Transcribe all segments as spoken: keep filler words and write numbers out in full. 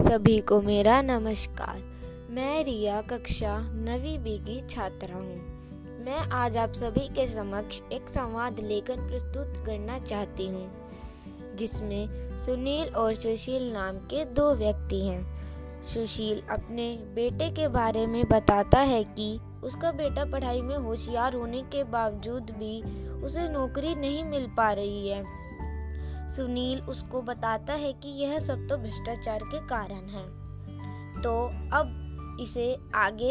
सभी को मेरा नमस्कार। मैं रिया कक्षा नवी बी की छात्रा हूँ। मैं आज आप सभी के समक्ष एक संवाद लेखन प्रस्तुत करना चाहती हूँ, जिसमें सुनील और सुशील नाम के दो व्यक्ति हैं। सुशील अपने बेटे के बारे में बताता है कि उसका बेटा पढ़ाई में होशियार होने के बावजूद भी उसे नौकरी नहीं मिल पा रही है। सुनील उसको बताता है कि यह सब तो भ्रष्टाचार के कारण है। तो अब इसे आगे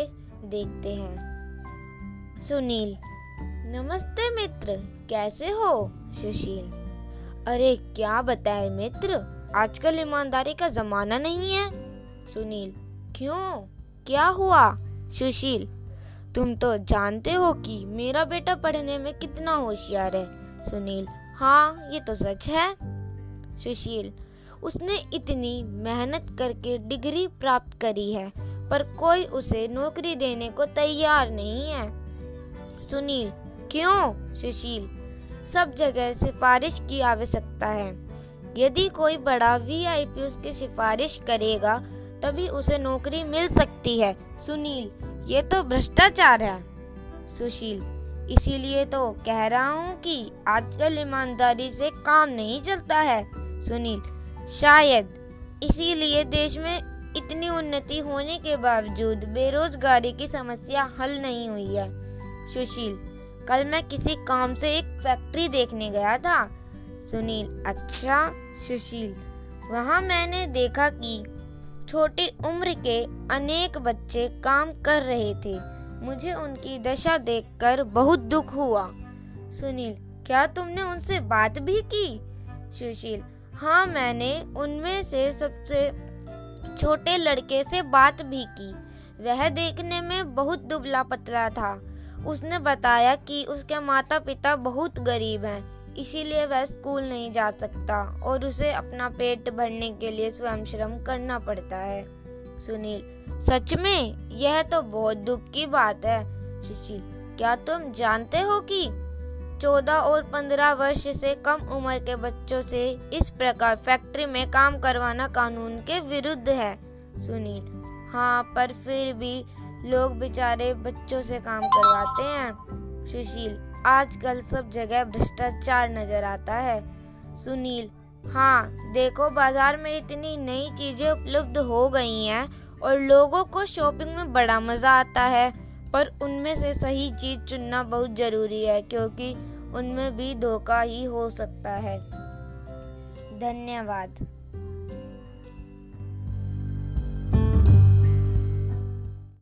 देखते हैं। सुनील: नमस्ते मित्र, कैसे हो? सुशील: अरे क्या बताएं मित्र, आजकल ईमानदारी का जमाना नहीं है। सुनील: क्यों, क्या हुआ? सुशील: तुम तो जानते हो कि मेरा बेटा पढ़ने में कितना होशियार है। सुनील: हाँ, ये तो सच है। सुशील: उसने इतनी मेहनत करके डिग्री प्राप्त करी है, पर कोई उसे नौकरी देने को तैयार नहीं है। सुनील: क्यों? सुशील: सब जगह सिफारिश की आवश्यकता है। यदि कोई बड़ा वी आई पी उसकी सिफारिश करेगा, तभी उसे नौकरी मिल सकती है। सुनील: ये तो भ्रष्टाचार है। सुशील: इसीलिए तो कह रहा हूँ कि आजकल ईमानदारी से काम नहीं चलता है। सुनील: शायद इसीलिए देश में इतनी उन्नति होने के बावजूद बेरोजगारी की समस्या हल नहीं हुई है। सुशील: कल मैं किसी काम से एक फैक्ट्री देखने गया था। सुनील: अच्छा। सुशील: वहाँ मैंने देखा कि छोटी उम्र के अनेक बच्चे काम कर रहे थे। मुझे उनकी दशा देखकर बहुत दुख हुआ। सुनील: क्या तुमने उनसे बात भी की? सुशील: हाँ, मैंने उनमें से सबसे छोटे लड़के से बात भी की। वह देखने में बहुत दुबला पतला था। उसने बताया कि उसके माता पिता बहुत गरीब हैं, इसीलिए वह स्कूल नहीं जा सकता और उसे अपना पेट भरने के लिए स्वयं श्रम करना पड़ता है। सुनील: सच में? यह तो बहुत दुख की बात है। सुशील: क्या तुम जानते हो कि चौदह और पंद्रह वर्ष से कम उम्र के बच्चों से इस प्रकार फैक्ट्री में काम करवाना कानून के विरुद्ध है? सुनील: हाँ, पर फिर भी लोग बेचारे बच्चों से काम करवाते हैं। सुशील: आजकल सब जगह भ्रष्टाचार नजर आता है। सुनील: हाँ, देखो बाजार में इतनी नई चीजें उपलब्ध हो गई हैं और लोगों को शॉपिंग में बड़ा मजा आता है, पर उनमें से सही चीज चुनना बहुत जरूरी है, क्योंकि उनमें भी धोखा ही हो सकता है। धन्यवाद।